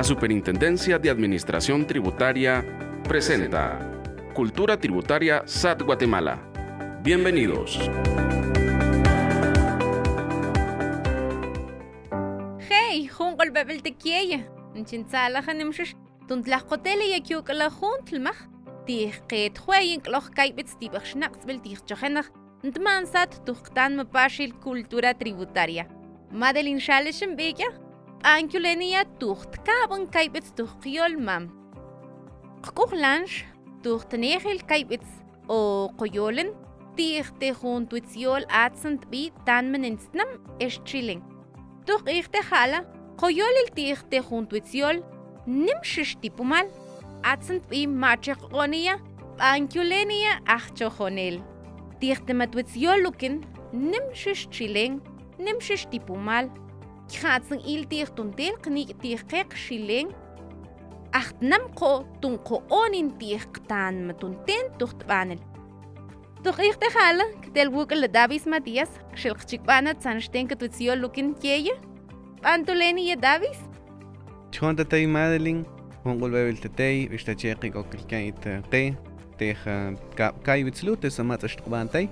La Superintendencia de Administración Tributaria presenta Cultura Tributaria SAT Guatemala. Bienvenidos. Hey, jungal bebel tequilla. Nchinsala hanimshish. Tuntlaqotele yakyukala juntlmah. Tiqet huayin kloh kaibets tibachnax bel tiqchohenach. Ntman sat tuqtan mapashil Cultura Tributaria. Madeline Shaleshen Bella. Anculenia tucht kabon kaibets tuqyol mam. Kuchlansh tuchtnegel kaibets o koyolen. Dichte junto itziol atzent bi tan menensnam eschilling. Doch ichte hala, koyol el dichte junto itziol, nimschisch tipumal, atzent bi machechonia, anculenia achchochonel. Dichte matwitziol luken, nimschisch chilling, nimschisch tipumal, kratzen il dicht und delknig dichek schilling, achtnamko tunko onin dichtan matunten tuchtwanel. Doch ich tehala, ktel wukel David Matthias, schilchikbana zanstenke tutzio lukin keye. Antoleni Davis? Chonta tei Madeline, hongol bebel tetei, bista cheki kokilkeit te, teha kaiwitzlute samatashkbante,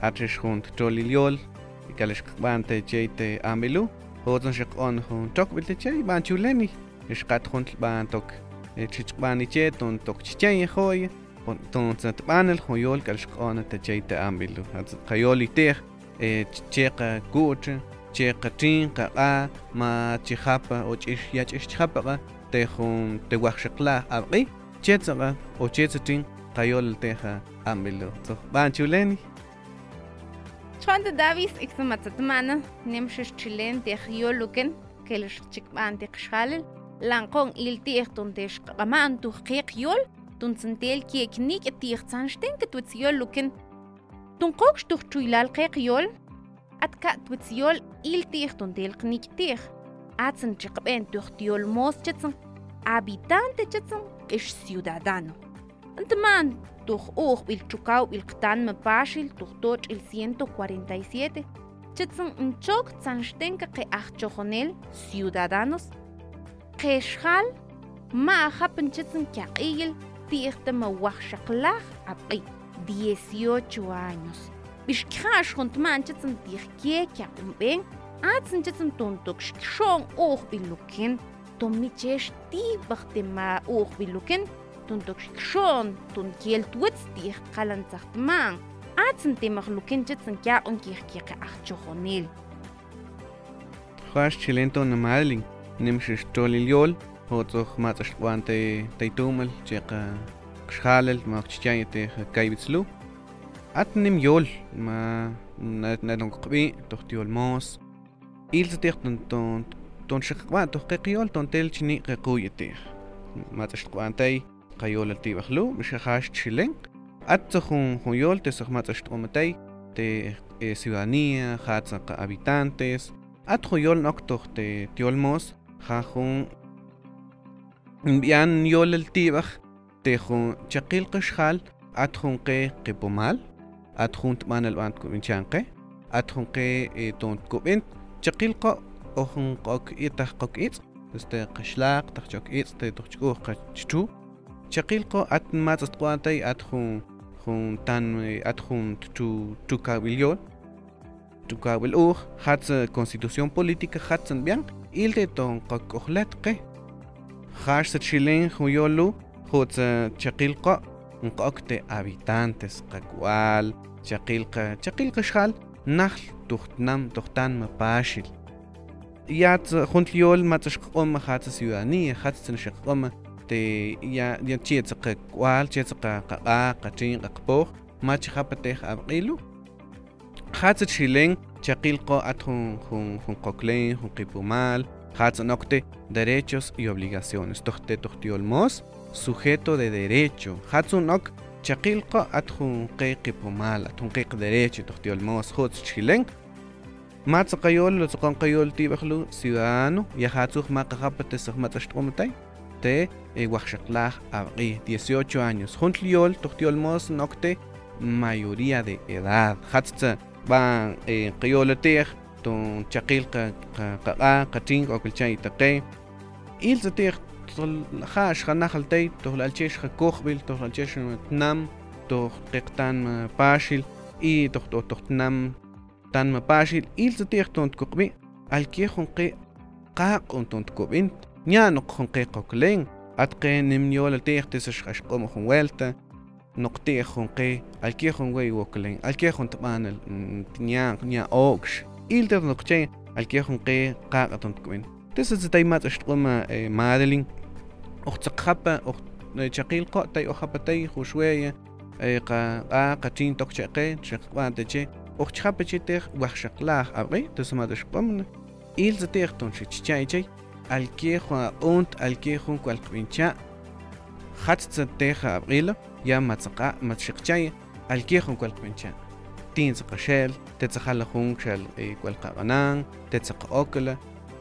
archeshund toliliol, ikaleshkbante cheite amelu, hotonshek on hontok biltechei, banchuleni, ishkathund bantok, chichbani cheton tok chichei hoy. Entonces, en el joyol que es con este chete ámbito, es joyoliter, checa coche, checa tinca a, ma chihapa o chihia chihapa, tejun tehuachacla abri, chetzara o chetzin, joyol teja ámbito. So, van chuleni. Cuando Davis examatmana, nemshes chilen tejoloken, que el chikman techhalel, lancon il tierton techraman tu rekyol. Tunzentel kieknik tichzanstenke tuziol luken. Tunkokst durch chuilal kekiol. Atka tuziol il tichtundelknik tich. Atzen chikben durch tiol moschitzen. Habitante chitzen isch ciudadano. Entman durch och il chukau il ktan mepashil durch toch il 147. Chitzen unchok zanstenke ke achchochonel ciudadanos. Keschal ma happen chitzen kakil. Tierte mawachschaklah abri 18 años. Bishkrash und manchetzen dirkeke umben, atzenchetzen tontok schon och biluken, tomiches tibachtema och biluken, tontok schon tonkiel twitz dir kalantzartman, atzentemach lukenchetzen ja und kirkeke achchochonel. Hasch chilento namalin, nimsch toliliol. Hotzog matashwante taitumel cheqa xhalel maqchichayte kaybitzlu atnim yol ma nadonqbi tohtiol mos ilzteh ton shaqwa tohqiqyol ton telchni qequyte matashwante qayol tibakhlu mishakhash chilen atzohun hoyol tesogmatashtomatei te ciudadanía hatsa habitantes athoyol noktohte tiolmos jajun Bian yol el tibach, tejo chakil kashal, adjunke kepomal, adjunt man el band kubinchanke, adjunke ton kubin, chakilko, ojun kok itach kok it, este kashlak, tachok it, te tochko kachu, chakilko atmatas kuante adjun tan adjunt tu kabilyol, tu kabil uj, hats constitución política hatsen bian, il de ton kok ojletke. Hash chilen huyolu hot chaqilqa unqaqte habitantes qakwal chaqilqa shal nahl tuhtnam tuhtan mapashil yat juntiol matashqom hat ciudadanía hat tnshqom te ya yatchiqa kwal chiqa qaqa qatin qaqpo machhapateh aqilu hat chilen chaqilqa athun hun qoqlen hun qipumal Hatzanokte, derechos y obligaciones. Tohte tohtiolmos, sujeto de derecho. Hatzanok, chakilko atjun keke pomal, atjun keke derecho, tohtiolmos, hotz chilen. Matzakayol, los konkayol tibahlu, ciudadano, ya hatzuk makahapate sahmatashtomatay, te wachaklah abri, 18 años. Huntliol, tohtiolmos, nokte, mayoría de edad. Hatzan, van, kayoloteh. Chakil, katin, okelchay, take. Il se tech خاش خنخل تي تهلال تشيش خكوخ بيل تهلال تشيش تنام تخ تقتان باشيل اي تخ تخ تنام تنم باشيل ايل تيخ تونت كوبي الكيخون قي قاق تونت كوبين نيان قون قي قوكلين اتقي نميول تيخ تسش قشقوم خولت نقطيخون قي الكيخون وي وكلين الكيخون تبان نيان نيا اوكش ايل تر نقطي الكيخون قي قاق تونت كوبين Das ist die Maßstabung Madeline. Auch zu kappen, auch Chakil Kotte, auch Hapatei, Hushweye, Katin Tokchake, Chakwante, auch Chapachiter, Wachschakla, Abre, das Maßstabung. Il Zeterton Chichai, Alkejo und Alkejo Qualquincha, Hatzeteja Abril, Yamazaka, Matschakchai, Alkejo Qualquincha. Tinzaka Shell, Tetzahala Hunchel, Qualkabanan, Tetzak Okla.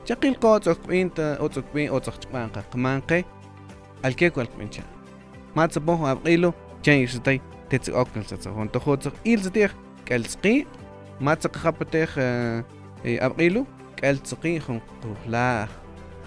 Chakil Kots of Quinta, Otsukmin, Otsukmanka, Manke, Alkequal Quincha. Matsaboho Abrilo, Change the Day, Tetsu Ockens, Honto Hotz, Ilsdir, Kelski, Matsakapatech Abrilo, Kelski, Hunkla,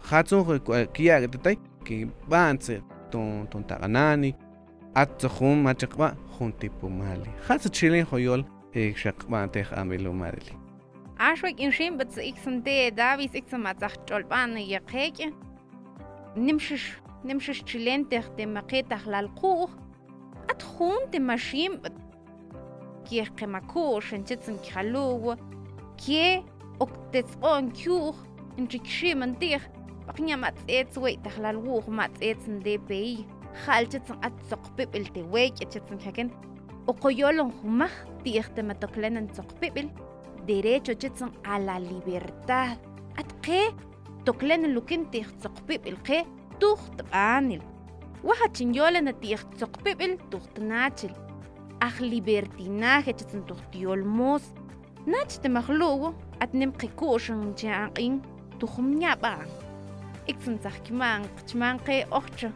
خاتون كياق تتاي كي بانس تون تاقناني أتخون ما تقبع خون تيبو مالي خاتس تشيلين خيول شقبان تيخ أميلو مالي Ashweg in Shim, but ich zum D, Davis, ich zum Matzachjolbane, ihr Keke. Nimmst Chilenter, dem Maketach Lalkur, at Hund, dem Maschim, Kirkemakur, Schenzitzen Kralo, Kie, Oktes on Kur, in Chikshim und Dir, Bachniamat Etzweg, Tachlalur, Mat Etzen DPI, Haltitzen Atzok Pipel, der Weg, Etzitzen Kaken, Okoyolon Humach, Dir, dem Matoklenen Zok Pipel. Derecho chitzen a la libertad. Atke, toklen lukin tich zokpipil ke, tucht anil. Wahachinyolen a tich zokpipil, tucht nachil. Ach libertinaje chitzen tuchtiol mos. Nach dem Achlogo, at nem kekoschen jain, tuchum nyaban. Iksen sachkiman, chmanke ocha.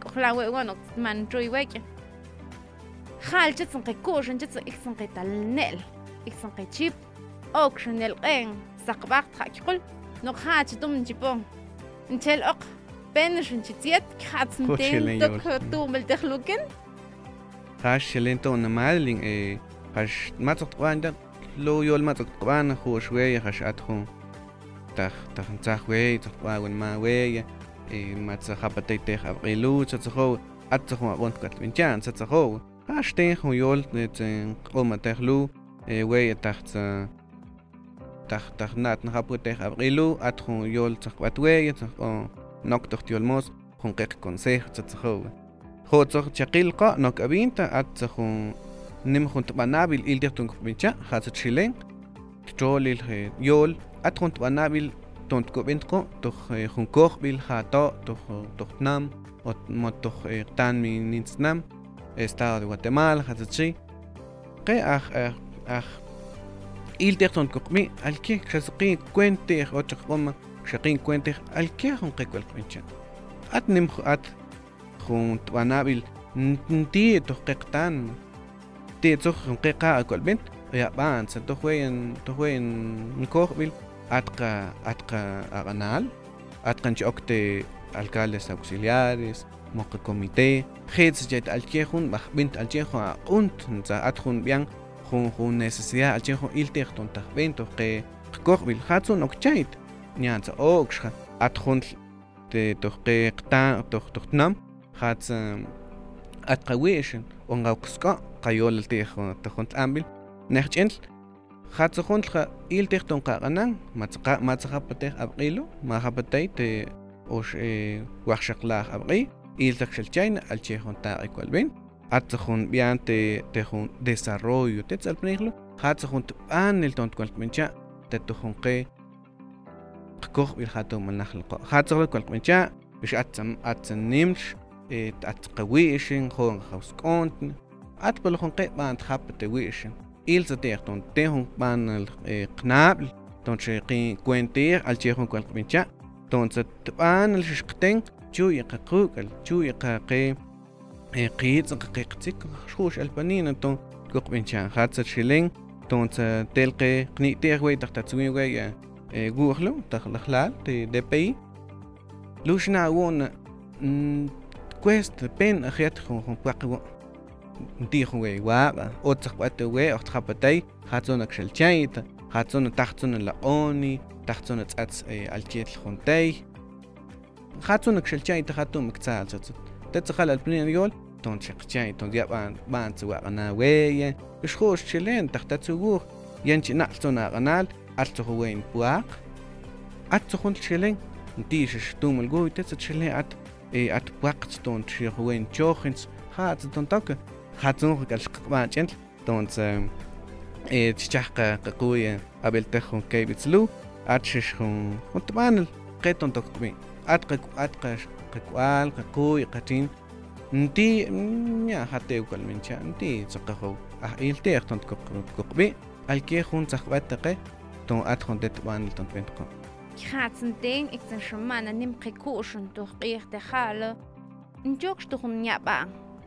Kochlawe wanok, man joy weke. Hal chitzen kekoschen, chitzen iksen ketal nel. Iksen kechip. Ook schnell ein, sag wacht, hakul, noch hat dumm Jibon. Ein Tell auch, wenn ich ein Chitiert, katzen den Dummel der Lucken. Rasch, Lento und Madeling, hast Matzokwan, Loyol Matzokwan, Hoschwey, Haschathon. Tachenzachwey, Tachwagen Mawey, Matzachapatete, Abrilu, Zatzaho, Atzaho, und Katwinchan, Zatzaho. Rasch, den Hoyol, den Romaterlu, Wey, Tachza. Tachnat Naputech Abrilu, Atron Yol Tachwatway, Noctoctiolmos, Hunkek Consejo, Tatsaho. Hotzor Chakilka, Nocabinta, Atzahun Nimhunt Banabil, Ildertunk Vincha, Hazachilen, Tolil Yol, Atrunt Banabil, Tontkovintko, Toch Hunkorbil, Hato, Tochnam, Otmotoch Tanmi Ninsnam, Estado de Guatemala, Hazachi, Reach, Il terton kokmi alke khasqin kuenter otchqoma shaqin kuenter alke hunqekwal qinchan atnim khat khunt wanabil nti toqeqtan ti tsoq hunqeqa akolbent ya ban tohwen nkoqbil atqa aganal atqanch okte alcaldes auxiliares moqe comité khets jet alke hun mahbint alke hun unt za atkhun bian con necesidad al chejo ilter tontas ventos que corbil hatsun okchait nyanza oksha atkhun te toqeqtan toqtnam hats atqawishin onqaqsqa qayol tejo toqont ambil nerchen hatsun ilter tonqaqanan matsaqapateh abrilu mahapatei te osh waqshaqlaj abqi iltaqshalchain al chejo taqalben Atzahun biante tehun desarrollo tetzalpniglo hatzahun anel tontkoltmencha tetuhunqe qkoq bil hatum alnakhlqa hatzahun koltmencha bish atzam atsanimsh atqawishing hon hauskont atpol hon qeban taptewishing il zaterton tehon panel knabl ton cheqin cuente al chehon cualquincha ton zatpan al shqten chuy qaqukal chuy qaqe qiz qaqiqtik shush alpanin ton qoqincha hatzat shileng ton telqe qniter wey taqtatsuni wey guhlo taqlaqlal te dpi lushna won quest pen ajet hon paqwa dijo wey waba otsaqpate wey otsaqpatei hatzona xelchaita hatzona taqtzona la oni taqtzona tsats alchetl hontei hatzona xelchaita hatum ktsaltsat tetsaxal alpnin yol ton chiqchay ton yaban ban tswaqna wey ishkhosh chilen taqtatsugu yanchina altsona qanal altsugu weyn puaq atsukhun chilen ntish tumul goy tetsat chilen at atwaqt ton chiqwen chochins hat ton tak hatzun galqban chent ton tchaqqa qoya abeltkhun kaybitzlu atshishkhun utbanel qeton tokmi atqash qaqal qoy qatin nti nya hateu kalmincha nti tsaqahu ahilteh ton kokbi alkehun tsaqbatqe ton atkhun detbanel ton pentqo Katzen den ich den Schmane nimm Prekuschen durch ihre Halle. Und jogst du Japan.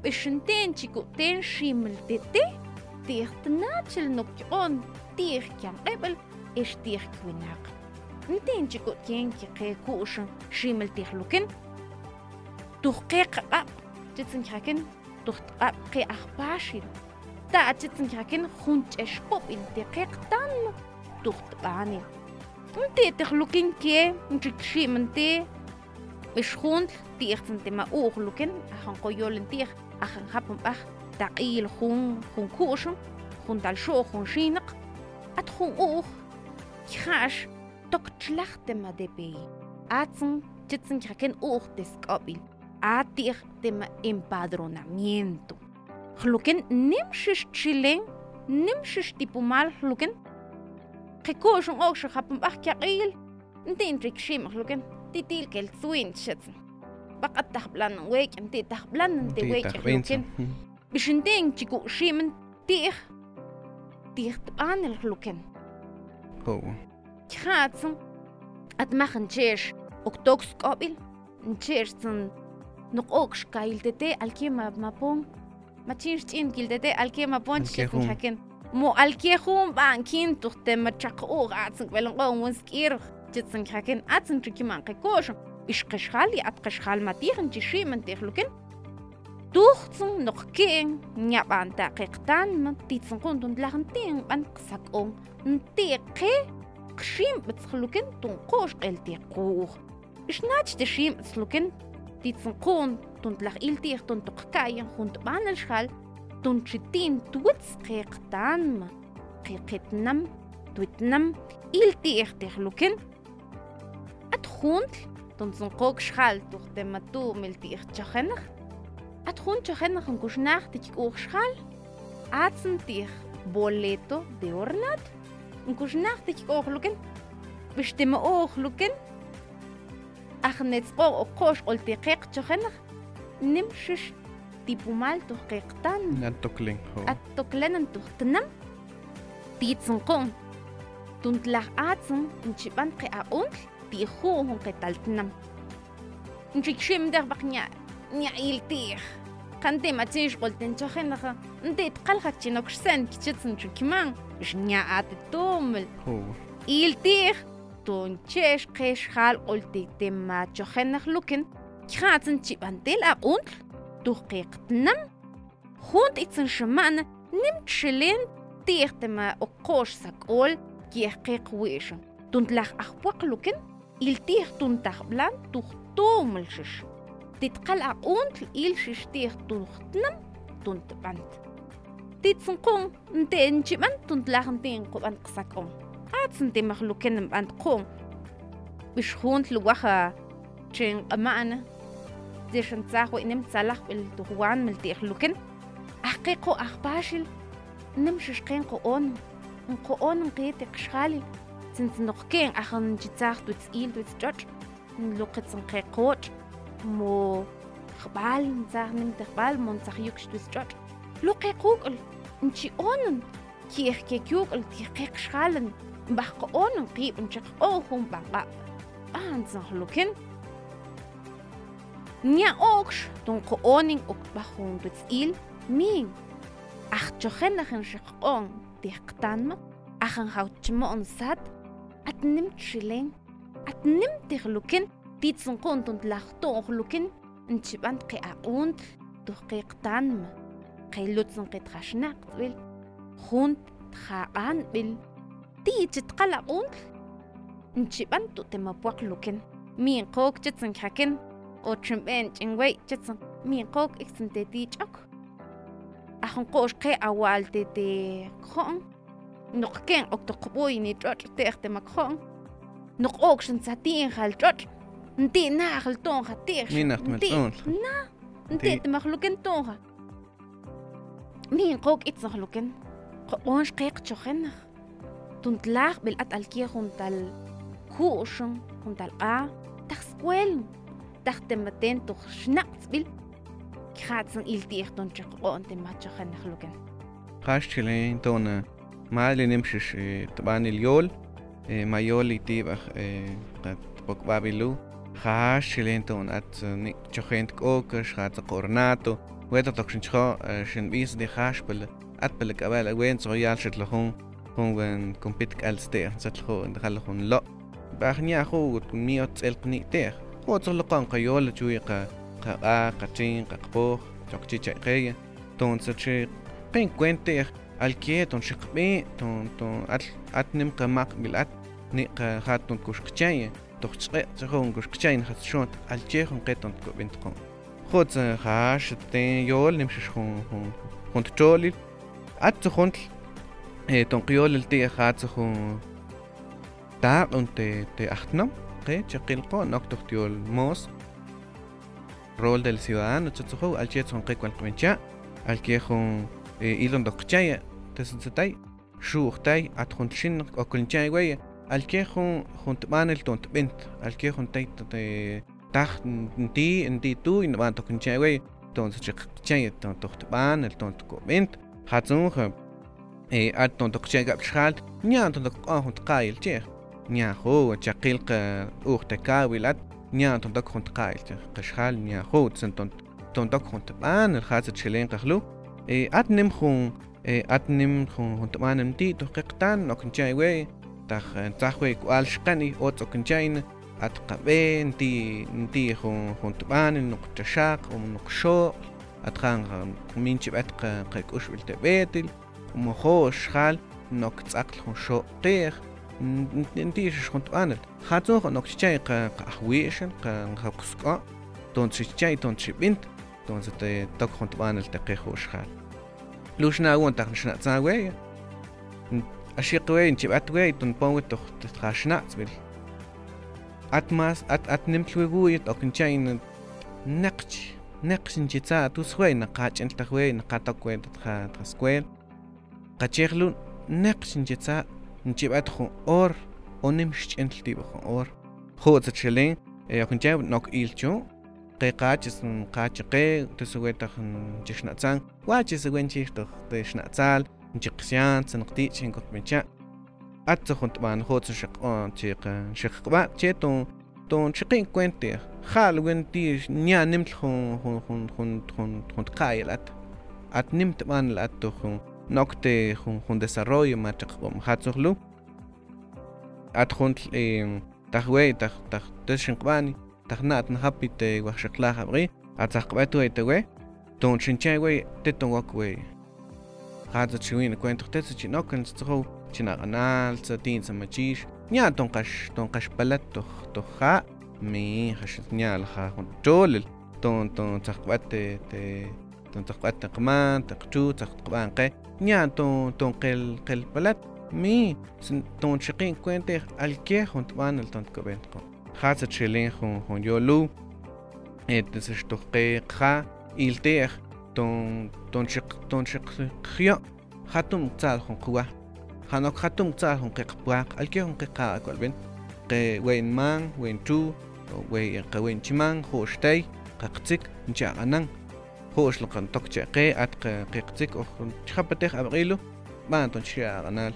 bishenten chiku ten schimmel tete dir tnachel nokon dir kan ebel ist dir kwinak nten chiku ken kikuschen schimmel dir luken durch qab sitzen kraken durch qab qarbashil da sitzen kraken hund es pop in der qtan durch bani Und der Lukin ke und Schimmente ist Hund, die ich zum Thema auch Lukin, ein Koyolentier, ein Happenbach, der Il Hun, Hun Kuschen, Hun Dalsho, Hun Schinak, hat Hun auch. Krasch, doch schlachte ma de Bei. Atzen, sitzen Kraken auch des Kabil. Hat dich dem Empadronamiento. Lukin, nimmst du Chillen, nimmst du die Pumal Lukin? Gekoschen auch schon haben Bachkaril und den Trickschimmer lucken, die Tilkel zu schätzen. Bakat Dachblannen weg und die Dachblannen die Weg lucken. Bisschen den Chikuschimmen, dich anel lucken. Oh. Kratzen, at machen Chesh, Oktoxkobil, und Cheshzen, noch Okschkail de Alkema Mapon, Machinst in Gildete Alkema Bonschitten hacken. Mo alkehum bankin durch dem Machakor atzen welung uns kirch sitzen kraken atzen trikiman kosh ich geschali at geschal matieren die schimen dich luken durch zum noch gehen nyaban taqiqtan matitzen kund und lachen an qsak on ntiqi qshim btsluken tun qosh elti qoh ich nach de schim sluken ditzen kund und lach ilti und toqkayen und banel schal Tun chitin tuts qeqtan qeqetnam tuitnam ilti ertehluken at khund tun sonqok schal durch dem matu milti ertchahnach at khund chahnach kuschnach dich och schal atzen dich boleto de ornat kuschnach dich och luken bestimme och luken achnets och qosh olti qeqchahnach nimshish tipo mal durch qeqtan atoklen durch tnam titzen kon tuntlach atzen inchiban qea on ti khun qetaltnam inchikshim der baqnya nya iltir qante matish qolten chohenra ndet qalqak chinoksen kitsen chukman jnya attomel iltir ton chesh qeshal olti tema chohenra luken khatzen chibantel a und Durchgeqtnam, Hund itzen Schmann nimmt Schelen, Tichtema Okoschsakol, Kirkirkwischen, Tundlach Achwakluken, Il Tichtuntachblan, Tuchtumelschisch. Titkal Aund, Ilschisch Tichtuchtnam, tuntu'pant. Titsinqun nte'nchi'man tuntlajntin qub'an qsak'un. Qatz ntimajluken nb'antk'un. B'ix jun tluwaj chin q'ama'an dix ntzaj wi'nim tzalaj b'iltujuan milti'jluken. Ajqiqu ajpaxil nimxixqin qu'onu. N'qu'onu nqiti' qxjali. Tzintzinoqken aj nchitzaj tutz'il tutzch'och' nluqitz nqeqoch' mo qbal ntzaj nimtijbal mo ntzajyuk xtutzch'och'. Luqequk'l nchi'onun ki'ejkekuk'l tiqeqxjalan mbajq'onun qib' nchiq'ow jun b'anqa'b'. B'antzinjluken. Ña'okx tunq'onin okb'aj jun tutz'il min. Ajchojen aj nxiq'on tiqtanma' aj njawchmo'n sat. Atnim txilen. Atnim tijluken. Titzinqun tuntlajto'jluken nchib'an qe'a'unt tujqeqtanma'. Qelutz'n qetjaxnaq tb'il. Junt tja'an tb'il. Ti'ichitqala'untl. Nchib'an tu'temapwaqluken. Minqok chitz'n kjaken. Ochimben ch'inwey chitz'n. Minqok iksintetich'ok. Ajunqo'x qe'awal tetekjo'n. Noqken oktoqb'uy nich'och' te'ejtemakjo'n. Noq'okx ntzatinjalch'och'. Nti'najl tonja ti'j. Minajtmelt'ontl. Na. Nti'temajluken tonja. Minqok itz'njluken. Q'onx qe'qchojenaj. Tuntlaj b'ilqat'alkiej jun talju'xon jun talq'a' tajskueln. Tajtematen tujxnaqtzb'il. Kjatz'n ilti'ej tonchejq'on temajchojenajluken. Qaxchilen tona mali nimxix t'b'an ilyol mayol itib'aj qatpokb'abilu. Qaxchilen ton atznikchojent'k'okex qatz'q'ornato. Weta tokxinch'o xinb'is de haxpel atpel kabal wen soyal xetlojun wen compit kalste xetlojun djalojun lo bajnia ju mio tselqnite otro loqan qayol chuiqa qaqa qachin qaqpo choqchicha qeya tonseche qin cuente alquieton xiqbi ton atnim qamaq bilat niqa hatun kushqchay toqchqe xon kushqchay hatshot alchejun qeton kubintqon Хоц хаш тен йол нимшиш хун тчолил атцхунт тонкиол ти хацхун та унте те ахтнам ке чекилко ноктохтиол мос рол del ciudadano чцху алчецон кеквал квенча алкехун илон докчая тесцтай шухтай атхуншин окунчай ве алкехун хунтманел тонтбент алкехун тай Nti en ti tu in banto con chewe entonces che tanto ban el tanto comment hatzunge at tanto chega schalt nya tanto ahund qail che nya ho chaqil qa ukhta kawilat nya tanto khund qail qshal nya ho tanto khund ban el hatz chelen qakhlu at nim khun huntaman mti to qtan no con chewe tajwe kwal shqani ot con chein atqaben ti juntuban en nuqtashaq nuqsho atqan minchib atqa qekush biltabetil mojosh hal noqtsaql junsho teq ti juntuban hatun noqchichay qahwishan qaqsqa tonchichay tonchibint tonse te tok juntuban teqejush hal lushna won taqshna tsawe ashiqwe inchibatwe tunpon to tqashna tsbil Atmas atnimtlweguyet okinchain naqchin chitsa tusway naqachin tajway naqatakwet tajskwel qachirlun naqchin chitsa nchibat khun or onimshchentltibo khun or khotsachelen okinchay nok ilchu qeqachis qachiqe tusuwetajn chixnatsan wachis wenchixtoj texnatsal nchiqsian tsinqtichin kokmencha atzujuntban hotsushaqon chiqba cheton ton chiqin cuente halwen ti nya nimtlhun hun qailat atnimtban latujun nokte hun desarrollo machqbom hatsuglu atjunt tajwey taj teshinqbani tajnat nhapite waxxaqlajabri atsaqbatu aytewe ton chinchaywe tetonwakwe hatsuchwin cuentotets chinokan tsuhu chinaganal tsatin samachix nya tonqash palat toja mi hash nyal ha jolil ton tsaqbate te تقوات تقمان تقجو تقوان قي نيان تون تون قل قل بلد مي تون شقين كوينتي الكي هون توان التون كوبينتكو خاصة شيلين هون يولو اتسش تقي قا إلتيخ تون تون شق تون شق خيا خاتم تال هون قوا خانوك خاتم تال هون قبواق الكي هون قا كولبين قي وين مان وين تو وين قا وين تمان خوشتاي قاقتك نشاقنان هوش لقن تقطع قيعد قيقتك أخرى تخبطيخ أبغيلو بانتون شيء أغنال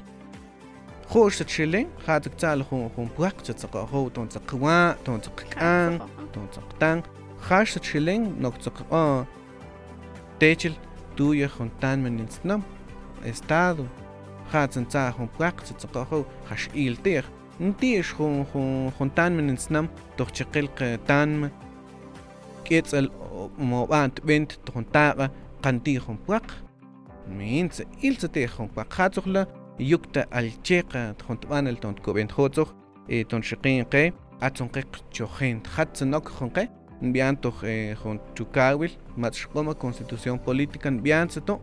خوش تشيلين خاتك تال هون بوقت تتقى هو تنتقوا تنتقان تنتقتان خاش تشيلين نقطع تيجل دوية خنتان من السنم استادو خاتن تال هون بوقت تتقى هو خش إيلتير نتيش هون خنتان من السنم تختقلق تان Jetzt el Mobant Wind Tontara Kantiron Prak. Means Ilse Tejon Prak Hatzula, Jukta Alcheka, Tontanel Tontkovent Hotzog, Tonschinke, Atzonke Jochen Hatzenok Honke, Bianto Hontukawil, Matschkoma Konstitution Politikan Bianzeto,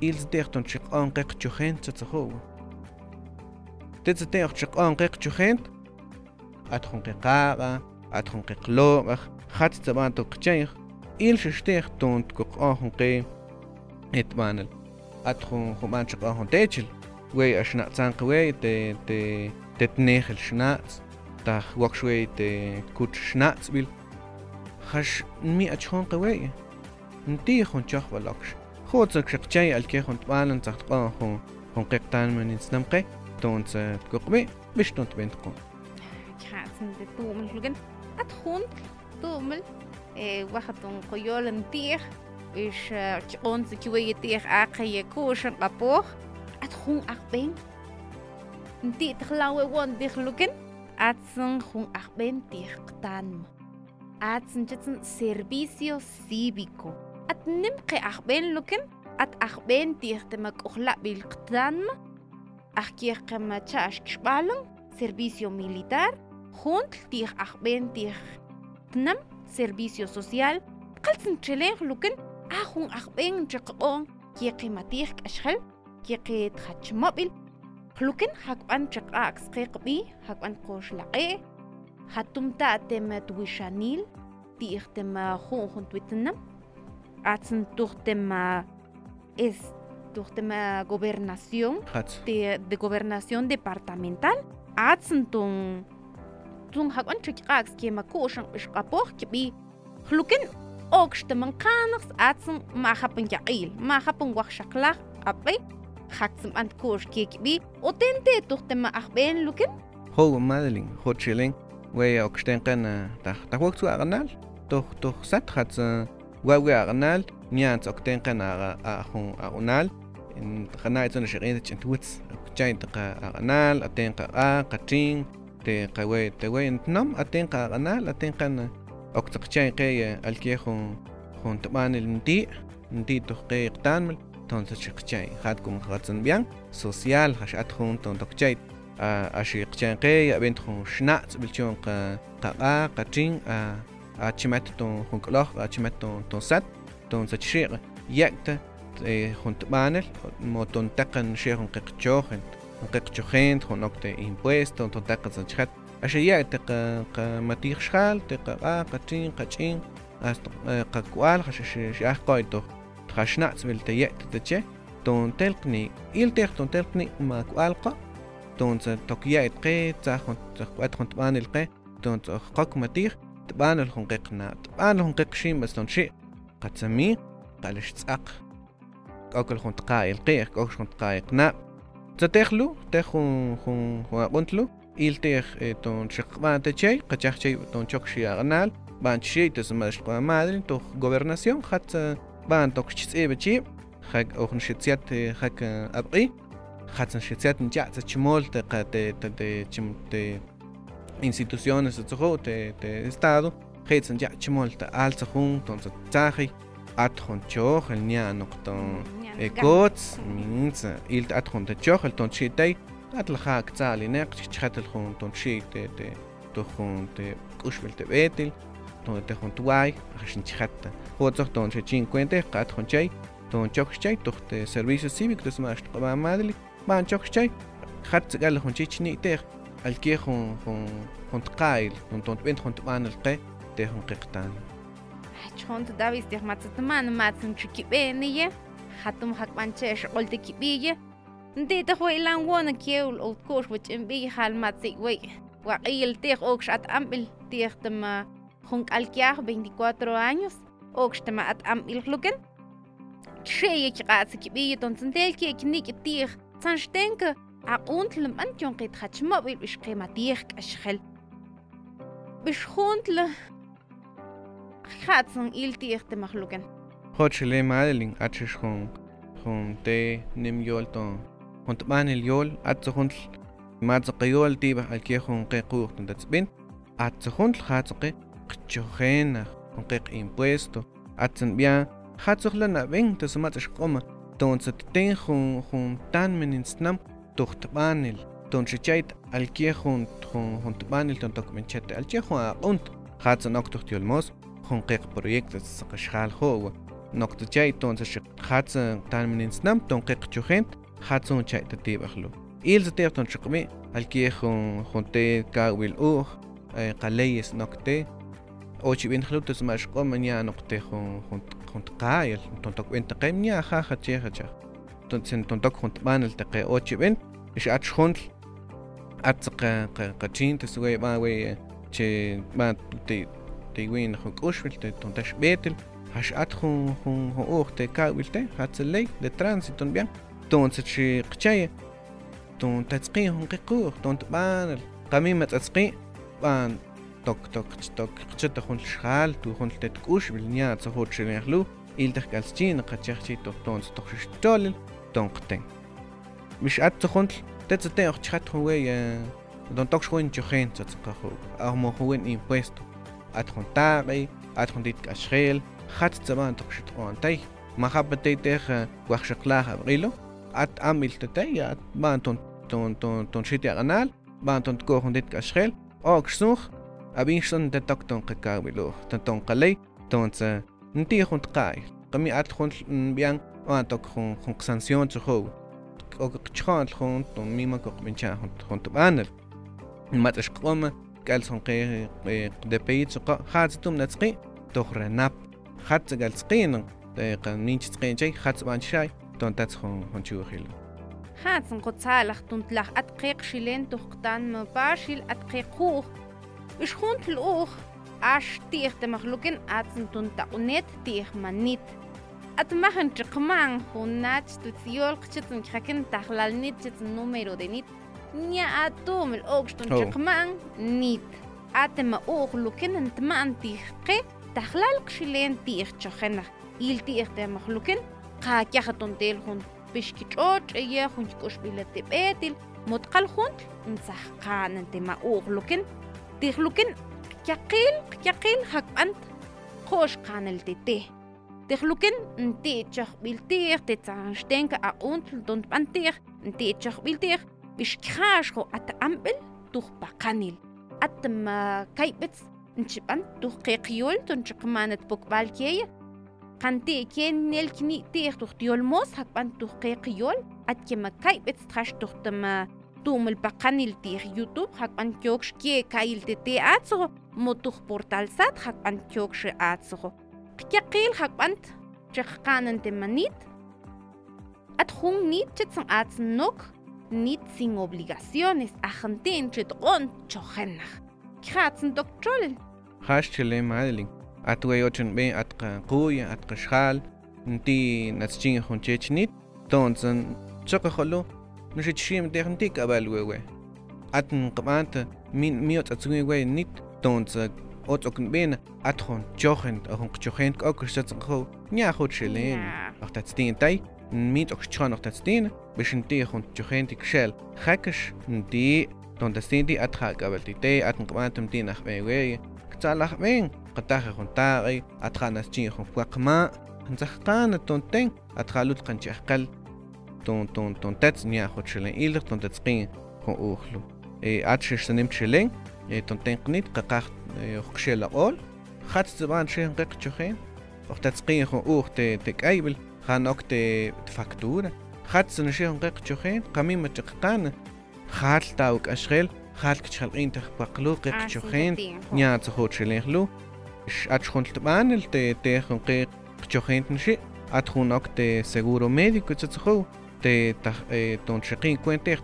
Ilse Terton Chikon Rek Jochen Zetzaho. Tetzeter Chikon Rek Jochen, Atonke Kara, Atonke Klorach. Hat es aber doch gezeigt, ilse steht und guckt auch und geht. Etwanel, atron romantisch auch und tätschel, weil schnatz sankwei, det nächel schnatz, da wachschwei, de gut schnatz will. Hasch mi atron kwei. Nti und chach walaksch. Gut so gezeigt, alke und walen sagt auch und kriegt dann man ins namke, und guckt mir, bist und wend kommt. Katzen, de du und lugen, atron تومل واحد قيول نتيح إيش تقون سكوي تيح عقية كوشن قبوخ أتخون أخبين نتيح تخلاوي وان دخلوكن أتسن خون أخبين تيح قطانم أتسن جتسن سيربيسيو سيبيكو أتنمقي أخبين لكن أت أخبين تيح تمك أخلاق بالقطانم أخكيخ قمة تشاش كشبالن سيربيسيو ميليتار خون تيح أخبين تيح تنم سيربيسيو سوسيال قلتن تشليخ لكن اخون اخبين تشقون كيقي ماتيخ اشخل كيقي تخاتش موبيل لكن حقبان تشقاك سقيق بي حقبان قوش لقي حتم تا تم تويشانيل تيخ تم خون خون تويتنم عطسن توخ تم اس توخ تم غوبرناسيون دي غوبرناسيون ديبارتامنتال عطسن تون تون حق أنتش قاعس كي ما كوشن إيش قبوخ كبي خلوكن أوكش تمن قانخ عطسن ما خبن يعيل ما خبن وخش كلا قبي خاكسم أنت كوش كي كبي وتنتي تختم أخبين لكن هو مالين هو تشيلين ويا أوكش تنقنا تخ وقت أغنال تخ سات خاتس ويا أغنال نيان تخ تنقنا أخون أغنال إن تغناي تنشرين تشنتوتس جاين تق أغنال أتنقا قتين تقوي تقوي نتنم أتنقى غنال أتنقى أكتقشين قيا الكيخون خون تبان المديء مديء تحقيق تامل تنتشقشين خاتكم خاتن بيان سوسيال خش أتخون تنتقشين أشيقشين قيا بنتخون شنات بالشون قا قتين أتشمت تون كلاخ أتشمت تون سات تنتشقشين يكت خون تبانل ما تنتقن شيخون ققشوخن نقيق جوخين تخون نقطة إمبوست ونطاقة زنجخات أشياء تقا ماتيخ شخال تقا قاتين قاتين قاكوال خشيخ قايتو تخشناعت بالتياء تتجه تنتلقني إلتيخ تنتلقني ماكوالقا تنتقياء تقي تخون تبان القي تنتقاك ماتيخ تبان لهم قيقنا تبان لهم قيقشين بس تنشيء قاتسمي قالش تساق أوكلهم تقاي القيق أوكلهم تقاي قناع تتخلو تخون خون وانتلو إلتيخ تون شقبان تشي قتشي تون شقشي أغنال بان تشي تسمش قوى مادرين توخ غوبرناسيون خات بان توخ شتسي بشي خاك أوخ نشتسيات خاك أبقي خات نشتسيات نجاع تشمول تقا تشم ت instituciones تسخو ت استادو خيت نجاع تشمول تقال تخون تون تتاخي أتخون تشوخ النيا نقطة كوتس مينز إلت أتخون تجوخل تونشي تاي أتلخاك تالي ناقش تشخاتلخون تونشي تي تخون تي كوشبل تباتل ton te juntuai, achinchata. Otros ton se cincuente, cat honchay, ton chochchay, tochte servicios cívicos más, toma madre, man chochchay, hatzagal honchichiniter, al que honkail, ton vent hontuan el que te honkectan. Hachont Davis de Matzatman, Matzen Chikibenille, Hatum Hakmanchesh, Olte Kibille, Data Hoylan won a kill old coach which in big hal Matzigway. Wail Tech Oaks at Ampil, Tiertema Hunk Alkiar, 24 años, Oakstema at Ampil Luken. Shake at Kibille, Tonsentelke, Nick Tier, Sanstenke, a untlem Antjonkit Hatchmobil, which came a Tierk as hell. Bishuntle. Hatzung iltierte Machluken. Hotchele Madeling, Atchishon, Honte, Nimjolton, Hontmanel Jol, Atzuhund, Matzakajol, Tiba, Alkehon, Rekurt und das Bin, Atzuhund, Hatzke, Chochena, Honkek Impuesto, Atzenbia, Hatzulana Wing, das Matschkoma, Donzetten, Hontanmen ins Nam, Dochtmanel, Donchechait, Alkehon, Hontmanel, Dokumentchette, Alkehon, und Hatzen auch durch die Olmos. Projekte Sakashal Ho, Nocte Chaiton, Hatzen, Tanminins Nam, Tonkek Chuhent, Hatzon Chaita Tibachlo. Ils Terton Chukme, Alkehon, Honte, Kawil Ur, Kaleis Nocte, Ochibin Hlutus Mashkomania Nocte Hontkayel, Tontok Winteremia, Haha Chehacha. Tonsen Tontok Hontmanel Take Ochibin, Ischach Hunt, Atzaka Kachin, Tisway, Mawe, Che Matute. Win Hokushwilte, Tontash Betel, Hashat Hung Hoorte, Kawilte, Hatzele, the Transit on Bian, Tonsachi Kchaye, Tontatski Hunkakur, Tont Banner, Kamimatski, Ban, Tok Tok Tok Chetahun Schal, to Huntet Kushwil Nyats, Hochenerlu, Ilter Kalstin, Kachachi, Tons Tokstol, Tonkten. Mishat to Hunt, that's a tear chatway, don't talk when your hands at Kaho, Armohuin impuesto. Adjuntare, adjuntit Ashel, Hatzaman Tokshitontai, Mahabatech, Wachakla Abrilo, Ad Amiltei, Ad Banton Tonchiti Aranal, Banton Korundit Ashel, Oxnuch, Abinson de Tokton Kakawilo, Tonton Kale, Tonze, Ntihund Kai, Kami Adjunt Bian, Antok Hunk Sanction zu Ho, Okchant Hunt und Mimakok Mincha Hunt Banner, Mataschkome. Galson de Peizo Hatzum Natski, Tochrenap, Hatzagalskin, der Kaninchskinche, Hatzmanschei, Tontatshon und Juhil. Hatzen Gotzalach und Lach Adkrek Schilen, Tochtan Barschil Adkrek hoch. Ich hundel auch, Ashtir der Machluken Atzen und Taunet, dir man nicht. Atmachen Chakman, Honatz, Tuziolkchit und Kraken, Tachlalnitz, Numero de Nit. Nya atom el oxton chakman nit atma oglu ken tman tiqi takhlal kshilen tiq chkhana il tiq de makhluken qa kahaton tel khun bishkichot ya khun koshbilat betil motqal khun nsahqan antma oglu ken tiqluken yaqil hak ant khosh qanel tete tiqluken nti chkhbil tiq tetsanshtenka a untl don pantiq nti chkhbil tiq بشكاشو أتأمل دوخ بقانيل أتما كيبتس نشبان دوخ قيقيول تنشقمانت بقبال كيه قانتي كين نلكني تيخ دوخ ديول موس هكبان دوخ قيقيول أتكما كيبتس تخاش دوخ تما دوم البقانيل تيخ يوتيوب هكبان تيوكش كيه كايل تي آتسو مو دوخ بورتال سات هكبان تيوكش آتسو قيقيل هكبان تشققانن تمانيت أتخون نيت تتسن آتسن نوك Nicht sin obligaciones, Argentin, Cheton, Chochenach. Kratzen Doktorin. Haschele Madeling. Atwe ochen be at Kuya, at Kashal, Nti Natschin und Chechnit, Tonsen, Chocolo, Nschim deren Dick Abalwewe. Atten Kamante, Min Miot Atsuwe nicht, Tonsen, Otzokenbene, Atron, Chochent, und Chochent, Okoschatzenho, Nyahotschelen. Auch das Dientai. Mit auch schon noch das Ding, bisschen Tee und Johantik Shell, Hackisch, die, dann das Ding die Ertrag, aber die Tee hatten gewartet, die nach Wewe, Zahlach Weng, Katache und Tari, Atranas Ching und Quakma, und Sachkane, Tonten, Atralut kann Chachkal, Tonton Tetznja, Hotschelen, Ilder, Tontetzring, von Urlu. Atschisch nimmt Schilling, Tonten Knit, Kakach, Hochschelle All, hat es waren schön rechtschön und das ging auch der Kabel kann auch die Faktur hat es schön rechtschön kamen mit Tran hat da auch Israel hat geschrieben inter Backlog rechtschön ja zu hat schlechtlo ich hat schon waren der rechtschön schön hat schon auch der Seguro Médico zu te ton chekin cuenter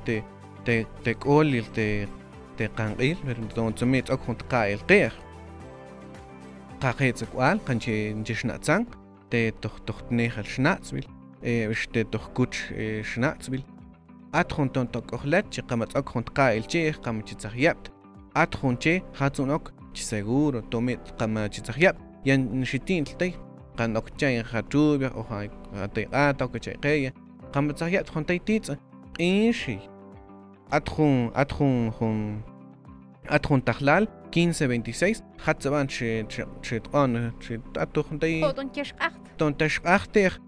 te colil te canil don somit auch und kail der kahet zual kan je schnatzang te doch nehel schnatz will steht doch gut schnatz will atrund und doch letzte kamat auch und kail che kamat zahiat atrund che hat unok seguro tomit kamat zahiat yan shitin te kan ok che hatu wir auch te atok che قام بتزايات خنتيتيت ايشي ادخون تخلال 1526 حتى بان شيطان ادخونتي تونتش اختر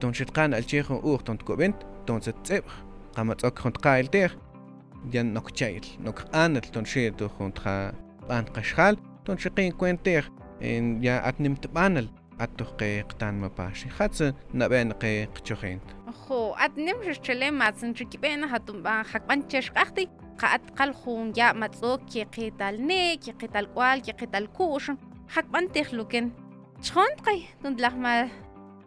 تونشتقان الشيخ اور تونتكوبنت تونتسب قام تاكخنت قايلتر ديان نوكتشايل نوك ان تونشيتو خنترا ان قشخال تونشقين كوينتر ان يا اتنمت بانل اتوقيق تان مباشي حتى نبان قيق تشخنت خو ادنم شلم ماتن چکبن هاتم با حقن چش اختی قعد قلخون یا متزو کی قتال نه کی قتال قال کی قتال کوش حقن تخلوکن چون قی تند لحما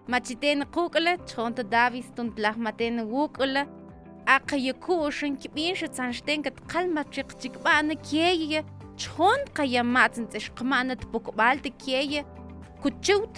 ماتتن قوقله چون تو داویس تند لحمتن وقله اق یکوشن کی بین شتن شتنگت قلمت چکبن کی چون قی ماتن چش قمانت بوقبالت کی کوچوت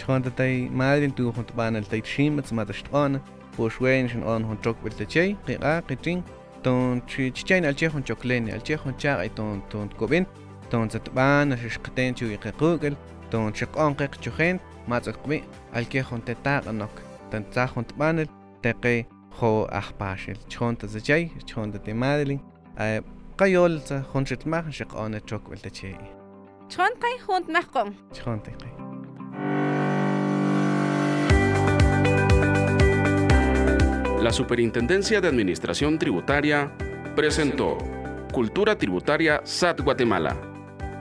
چوند تای مادین تو خنت بانل تای شیم مت ماتشتون پوشوینشن اون هون چوک بلت چی قیقا قیتین تون چی چین الچی هون چوکلین الچی هون چا ایتون تون کوبین تون زتبان ششقتن چوی قیقوگل تون چقون قیق چوخین ماتقمی الکی هون تتاقنک تن تا هون بانل تقی خو اخباشل چوند زچی چوند تی مادین قیول هون چتماخ شقون چوک بلت چی چوند قی هون نخقم چوند قی La Superintendencia de Administración Tributaria presentó Cultura Tributaria SAT Guatemala.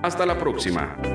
Hasta la próxima.